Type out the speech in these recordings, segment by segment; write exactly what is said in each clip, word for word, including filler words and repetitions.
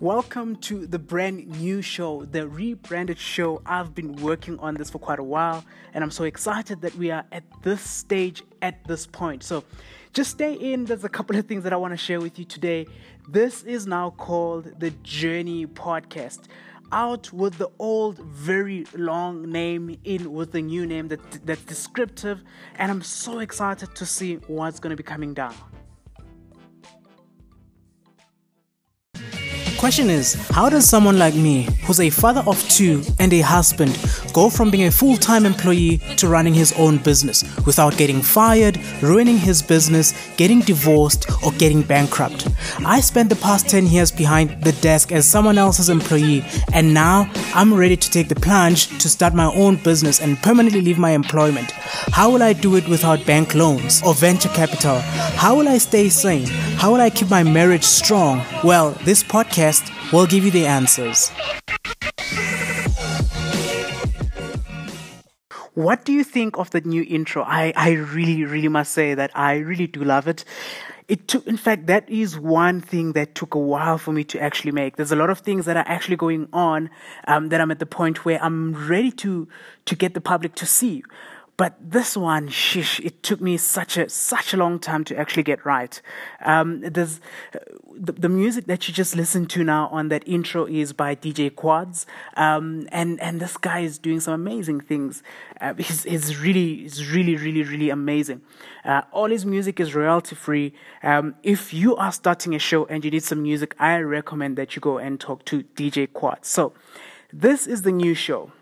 Welcome to the brand new show, the rebranded show. I've been working on this for quite a while, and I'm so excited that we are at this stage, at this point. So just stay in. There's a couple of things that I want to share with you today. This is now called The Journey Podcast. Out with the old, very long name, in with the new name that that's descriptive, and I'm so excited to see what's going to be coming down. Question is, how does someone like me, who's a father of two and a husband, go from being a full-time employee to running his own business without getting fired, ruining his business, getting divorced, or getting bankrupt? I spent the past ten years behind the desk as someone else's employee, and now I'm ready to take the plunge to start my own business and permanently leave my employment. How will I do it without bank loans or venture capital? How will I stay sane? How will I keep my marriage strong? Well, this podcast will give you the answers. What do you think of that new intro? I, I really, really must say that I really do love it. It took, in fact, that is one thing that took a while for me to actually make. There's a lot of things that are actually going on um, that I'm at the point where I'm ready to, to get the public to see. But this one, shish, it took me such a such a long time to actually get right. Um, there's the, the music that you just listened to now on that intro is by D J Quads, um, and and this guy is doing some amazing things. Uh, he's, he's really is really really really amazing. Uh, all his music is royalty free. Um, if you are starting a show and you need some music, I recommend that you go and talk to D J Quads. So, this is the new show.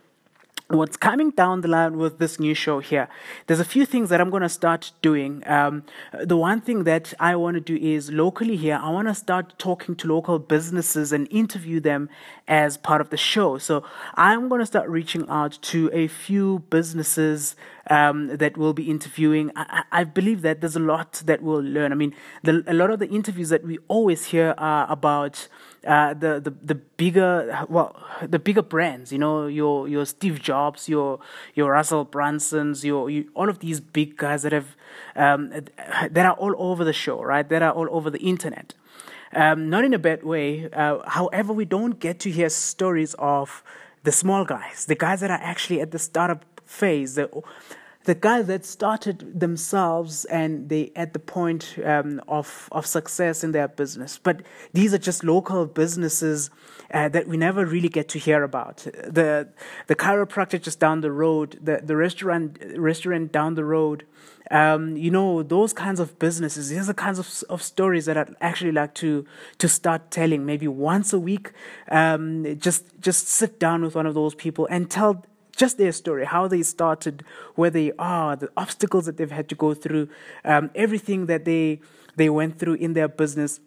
What's coming down the line with this new show here, there's a few things that I'm going to start doing. Um, the one thing that I want to do is locally here, I want to start talking to local businesses and interview them as part of the show. So I'm going to start reaching out to a few businesses um, that will be interviewing. I, I believe that there's a lot that we'll learn. I mean, the, a lot of the interviews that we always hear are about uh, the, the, the bigger, well, the bigger brands, you know, your, your Steve Jobs. Jobs, your your Russell Brunsons, your you, all of these big guys that have um, that are all over the show, right? That are all over the internet. Um, not in a bad way. Uh, however, we don't get to hear stories of the small guys, the guys that are actually at the startup phase, the the guys that started themselves and they at the point um, of of success in their business. But these are just local businesses uh, that we never really get to hear about. The the chiropractor just down the road, the, the restaurant restaurant down the road, um, you know, those kinds of businesses. These are the kinds of, of stories that I'd actually like to to start telling. Maybe once a week, um, just just sit down with one of those people and tell just their story, how they started, where they are, the obstacles that they've had to go through, um, everything that they they went through in their business,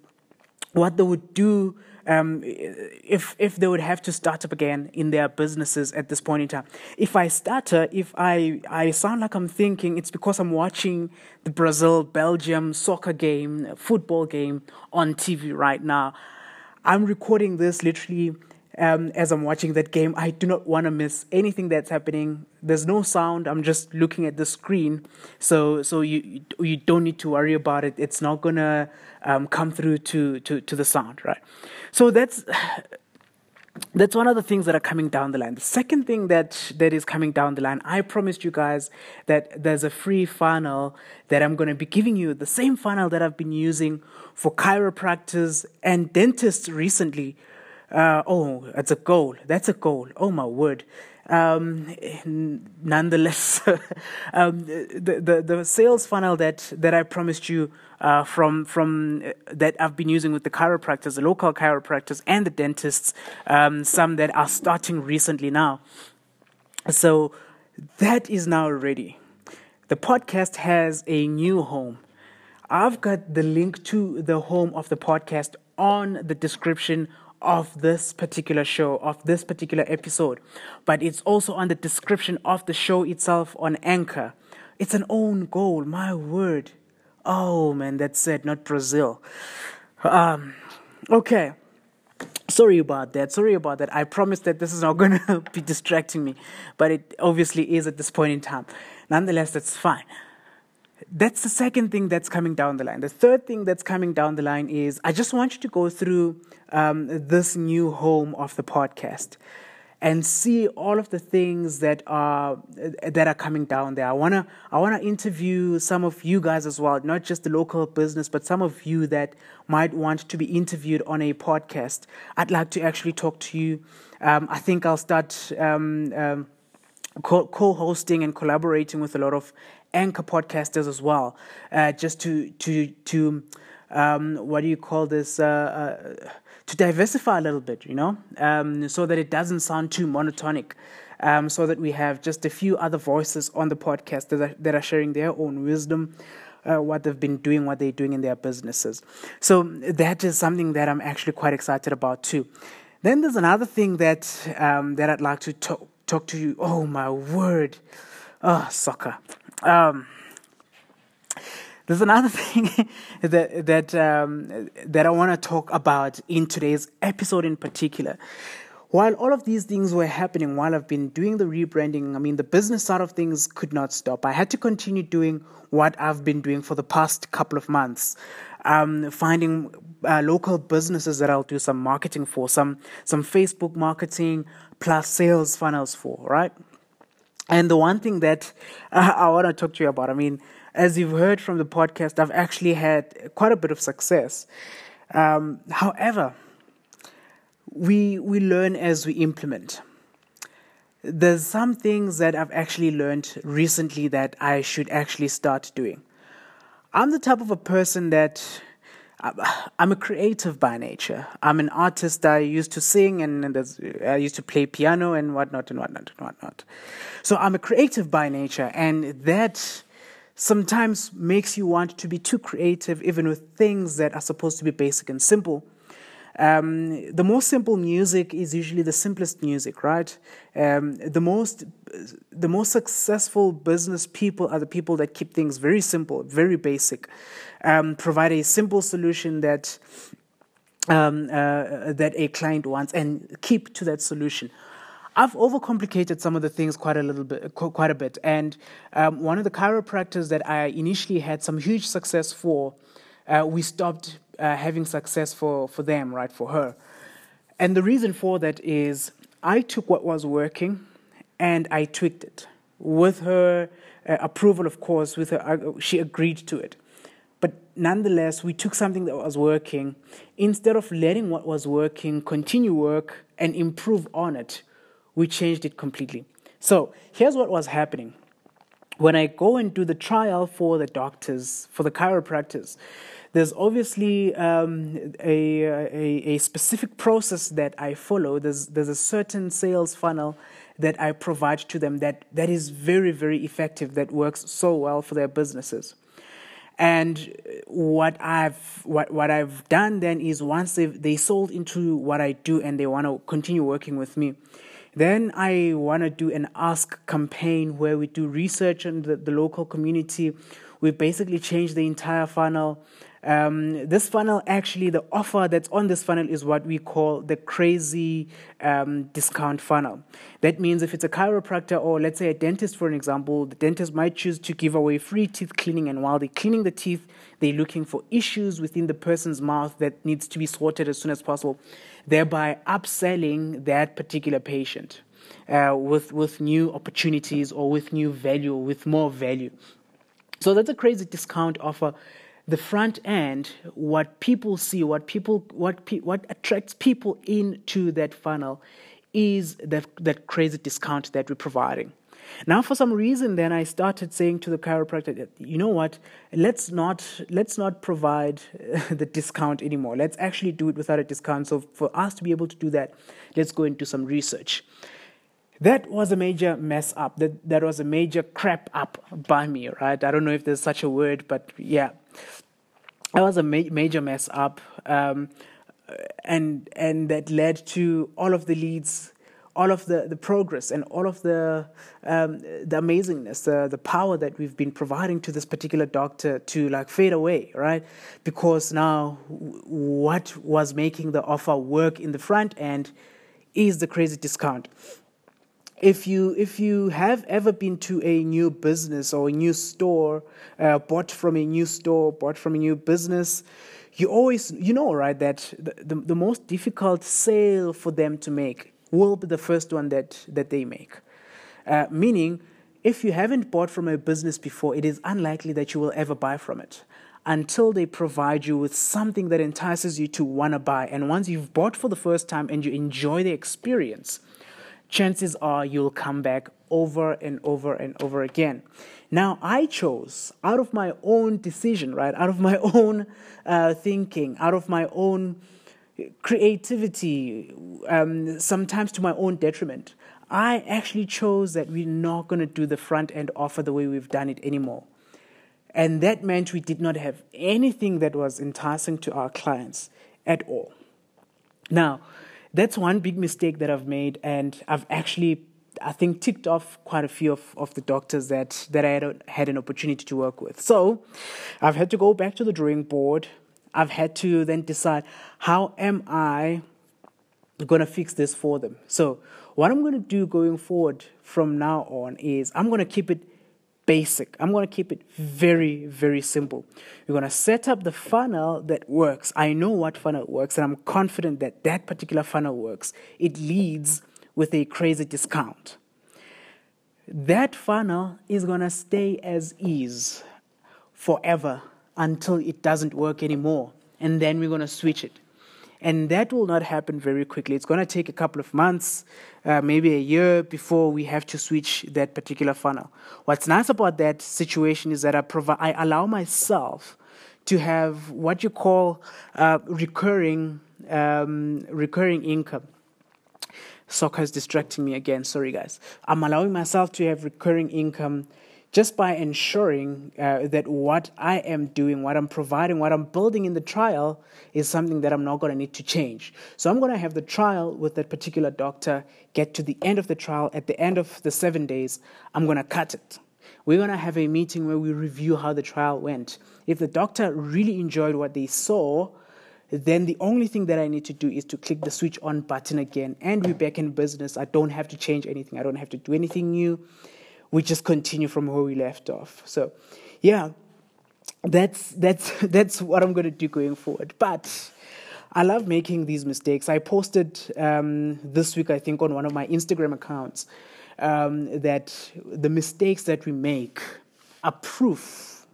what they would do um, if if they would have to start up again in their businesses at this point in time. If I stutter, if I, I sound like I'm thinking, it's because I'm watching the Brazil-Belgium soccer game, football game on T V right now. I'm recording this literally Um, as I'm watching that game. I do not want to miss anything that's happening. There's no sound. I'm just looking at the screen, so so you you don't need to worry about it. It's not gonna um, come through to, to to the sound, right? So that's that's one of the things that are coming down the line. The second thing that that is coming down the line, I promised you guys that there's a free funnel that I'm gonna be giving you. The same funnel that I've been using for chiropractors and dentists recently. Uh, oh, that's a goal. That's a goal. Oh, my word. Um, nonetheless, um, the, the the sales funnel that, that I promised you uh, from from uh, that I've been using with the chiropractors, the local chiropractors and the dentists, um, some that are starting recently now. So that is now ready. The podcast has a new home. I've got the link to the home of the podcast on the description of this particular show, of this particular episode, but it's also on the description of the show itself on Anchor. It's an own goal, my word. Oh man, that's sad, not Brazil. Um, okay, sorry about that, sorry about that. I promise that this is not going to be distracting me, but it obviously is at this point in time. Nonetheless, that's fine. That's the second thing that's coming down the line. The third thing that's coming down the line is I just want you to go through um, this new home of the podcast and see all of the things that are that are coming down there. I wanna I wanna interview some of you guys as well, not just the local business, but some of you that might want to be interviewed on a podcast. I'd like to actually talk to you. Um, I think I'll start um, um, co- co-hosting and collaborating with a lot of Anchor podcasters as well, uh, just to to to um, what do you call this? Uh, uh, to diversify a little bit, you know, um, so that it doesn't sound too monotonic, um, so that we have just a few other voices on the podcast that are, that are sharing their own wisdom, uh, what they've been doing, what they're doing in their businesses. So that is something that I'm actually quite excited about too. Then there's another thing that um, that I'd like to talk talk to you. Oh my word! Oh, soccer. Um, there's another thing that that um, that I want to talk about in today's episode in particular. While all of these things were happening, while I've been doing the rebranding, I mean, the business side of things could not stop. I had to continue doing what I've been doing for the past couple of months, um, finding uh, local businesses that I'll do some marketing for, some some Facebook marketing plus sales funnels for, right? And the one thing that I, I want to talk to you about, I mean, as you've heard from the podcast, I've actually had quite a bit of success. Um, however, we we learn as we implement. There's some things that I've actually learned recently that I should actually start doing. I'm the type of a person that I'm a creative by nature. I'm an artist. I used to sing and, and I used to play piano and whatnot and whatnot and whatnot. So I'm a creative by nature, and that sometimes makes you want to be too creative, even with things that are supposed to be basic and simple. Um, the most simple music is usually the simplest music, right? Um, the most the most successful business people are the people that keep things very simple, very basic, um, provide a simple solution that um, uh, that a client wants, and keep to that solution. I've overcomplicated some of the things quite a little bit, quite a bit, and um, one of the chiropractors that I initially had some huge success for, uh, we stopped. Uh, having success for, for them, right, for her. And the reason for that is I took what was working and I tweaked it. With her uh, approval, of course, with her, uh, she agreed to it. But nonetheless, we took something that was working. Instead of letting what was working continue work and improve on it, we changed it completely. So here's what was happening. When I go and do the trial for the doctors, for the chiropractors, there's obviously um, a, a a specific process that I follow. There's there's a certain sales funnel that I provide to them that, that is very, very effective, that works so well for their businesses. And what I've what, what I've done then is once they they sold into what I do and they want to continue working with me, then I want to do an ask campaign where we do research on the, the local community. We basically change the entire funnel. Um, this funnel, actually, the offer that's on this funnel is what we call the crazy um, discount funnel. That means if it's a chiropractor or, let's say, a dentist, for an example, the dentist might choose to give away free teeth cleaning. And while they're cleaning the teeth, they're looking for issues within the person's mouth that needs to be sorted as soon as possible, thereby upselling that particular patient uh, with, with new opportunities or with new value, with more value. So that's a crazy discount offer. The front end, what people see, what people, what pe- what attracts people into that funnel is that, that crazy discount that we're providing. Now, for some reason, then I started saying to the chiropractor, you know what, let's not let's not provide the discount anymore. Let's actually do it without a discount. So for us to be able to do that, let's go and do some research. That was a major mess up. That, that was a major crap up by me, right? I don't know if there's such a word, but yeah. That was a ma- major mess up. Um, and and that led to all of the leads, all of the, the progress and all of the um, the amazingness, the, the power that we've been providing to this particular doctor to like fade away, right? Because now what was making the offer work in the front end is the crazy discount. If you if you have ever been to a new business or a new store, uh, bought from a new store, bought from a new business, you always, you know, right, that the, the, the most difficult sale for them to make will be the first one that, that they make. Uh, meaning, if you haven't bought from a business before, it is unlikely that you will ever buy from it until they provide you with something that entices you to want to buy. And once you've bought for the first time and you enjoy the experience, chances are you'll come back over and over and over again. Now, I chose, out of my own decision, right, out of my own uh, thinking, out of my own creativity, um, sometimes to my own detriment, I actually chose that we're not going to do the front-end offer the way we've done it anymore. And that meant we did not have anything that was enticing to our clients at all. Now, that's one big mistake that I've made, and I've actually, I think, ticked off quite a few of, of the doctors that, that I had, had an opportunity to work with. So I've had to go back to the drawing board. I've had to then decide, how am I going to fix this for them? So what I'm going to do going forward from now on is I'm going to keep it basic. I'm going to keep it very, very simple. We're going to set up the funnel that works. I know what funnel works, and I'm confident that that particular funnel works. It leads with a crazy discount. That funnel is going to stay as is forever until it doesn't work anymore, and then we're going to switch it. And that will not happen very quickly. It's going to take a couple of months, uh, maybe a year, before we have to switch that particular funnel. What's nice about that situation is that I provide, I allow myself to have what you call uh, recurring, um, recurring income. Soccer is distracting me again. Sorry, guys. I'm allowing myself to have recurring income just by ensuring uh, that what I am doing, what I'm providing, what I'm building in the trial is something that I'm not going to need to change. So I'm going to have the trial with that particular doctor, get to the end of the trial. At the end of the seven days, I'm going to cut it. We're going to have a meeting where we review how the trial went. If the doctor really enjoyed what they saw, then the only thing that I need to do is to click the switch on button again, and we're back in business. I don't have to change anything. I don't have to do anything new. We just continue from where we left off. So, yeah, that's that's that's what I'm going to do going forward. But I love making these mistakes. I posted um, this week, I think, on one of my Instagram accounts um, that the mistakes that we make are proof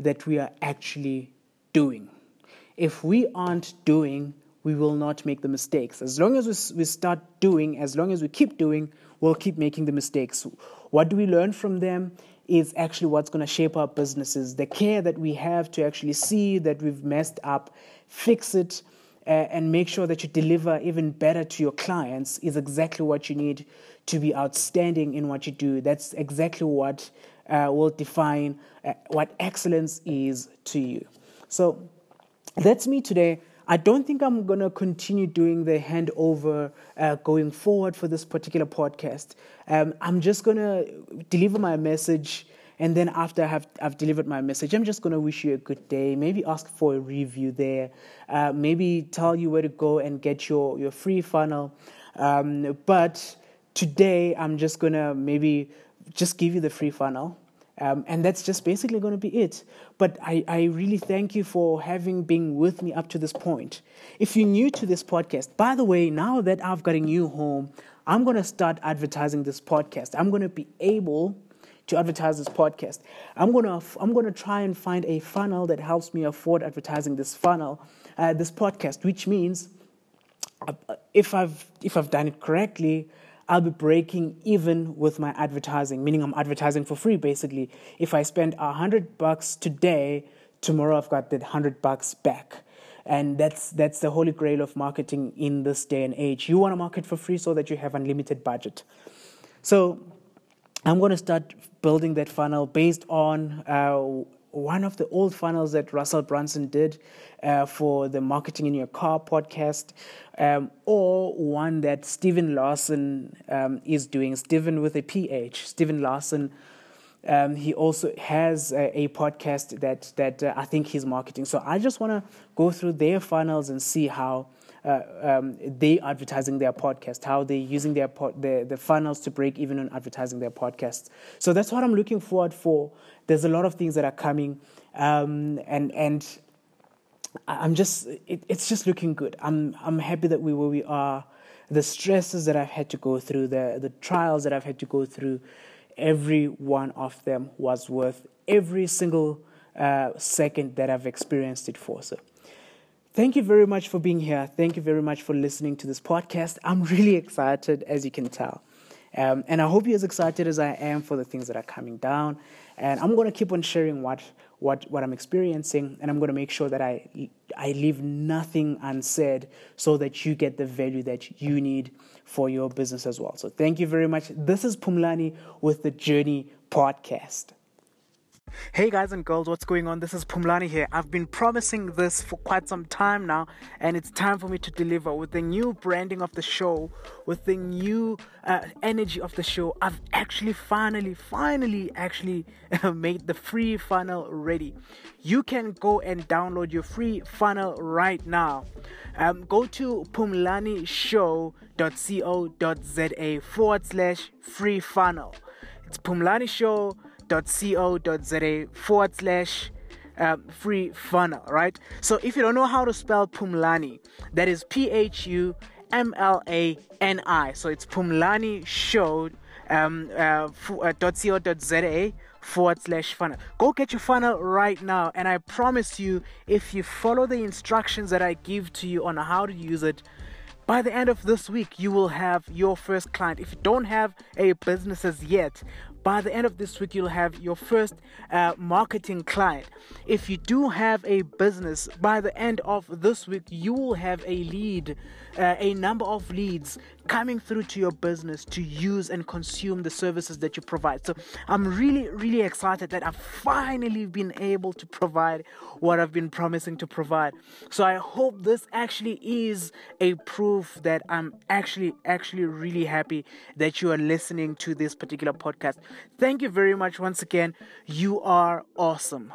that we are actually doing. If we aren't doing, we will not make the mistakes. As long as we, we start doing, as long as we keep doing, we'll keep making the mistakes. What do we learn from them is actually what's going to shape our businesses. The care that we have to actually see that we've messed up, fix it, uh, and make sure that you deliver even better to your clients is exactly what you need to be outstanding in what you do. That's exactly what uh, will define uh, what excellence is to you. So that's me today. I don't think I'm going to continue doing the handover uh, going forward for this particular podcast. Um, I'm just going to deliver my message, and then after I have, I've delivered my message, I'm just going to wish you a good day, maybe ask for a review there, uh, maybe tell you where to go and get your, your free funnel. Um, but today, I'm just going to maybe just give you the free funnel. Um, and that's just basically going to be it. But I, I really thank you for having been with me up to this point. If you're new to this podcast, by the way, now that I've got a new home, I'm going to start advertising this podcast. I'm going to be able to advertise this podcast. I'm going to I'm going to try and find a funnel that helps me afford advertising this funnel, uh, this podcast, which means if I've if I've done it correctly, I'll be breaking even with my advertising, meaning I'm advertising for free, basically. If I spend a hundred bucks today, tomorrow I've got that hundred bucks back. And that's that's the holy grail of marketing in this day and age. You want to market for free so that you have unlimited budget. So I'm going to start building that funnel based on uh, one of the old funnels that Russell Brunson did uh, for the Marketing in Your Car podcast, um, or one that Stephen Larson um, is doing, Stephen with a P H, Stephen Larson. Um, he also has a, a podcast that, that uh, I think he's marketing. So I just want to go through their funnels and see how uh, um, they advertising their podcast, how they're using their, pod, their the funnels to break even on advertising their podcasts. So that's what I'm looking forward for. There's a lot of things that are coming, um, and and I'm just it, it's just looking good. I'm I'm happy that we where we are. The stresses that I've had to go through, the the trials that I've had to go through, every one of them was worth every single uh, second that I've experienced it for. So thank you very much for being here. Thank you very much for listening to this podcast. I'm really excited, as you can tell. Um, and I hope you're as excited as I am for the things that are coming down. And I'm going to keep on sharing what, what, what I'm experiencing, and I'm going to make sure that I, I leave nothing unsaid so that you get the value that you need for your business as well. So thank you very much. This is Pumlani with The Journey Podcast. Hey guys and girls, what's going on? This is Pumlani here. I've been promising this for quite some time now, and it's time for me to deliver with the new branding of the show, with the new uh, energy of the show. I've actually finally, finally actually made the free funnel ready. You can go and download your free funnel right now. Um, go to pumlanishow.co.za forward slash free funnel. It's pumlanishow.co.za forward slash um, free funnel, right? So if you don't know how to spell Pumlani, that is P H U M L A N I. So it's Pumlani Show um, uh, f- uh, .co.za forward slash funnel. Go get your funnel right now, and I promise you, if you follow the instructions that I give to you on how to use it, by the end of this week, you will have your first client. If you don't have a business as yet, by the end of this week, you'll have your first uh, marketing client. If you do have a business, by the end of this week, you will have a lead, uh, a number of leads coming through to your business to use and consume the services that you provide. So I'm really, really excited that I've finally been able to provide what I've been promising to provide. So I hope this actually is a proof that I'm actually, actually really happy that you are listening to this particular podcast. Thank you very much once again. You are awesome.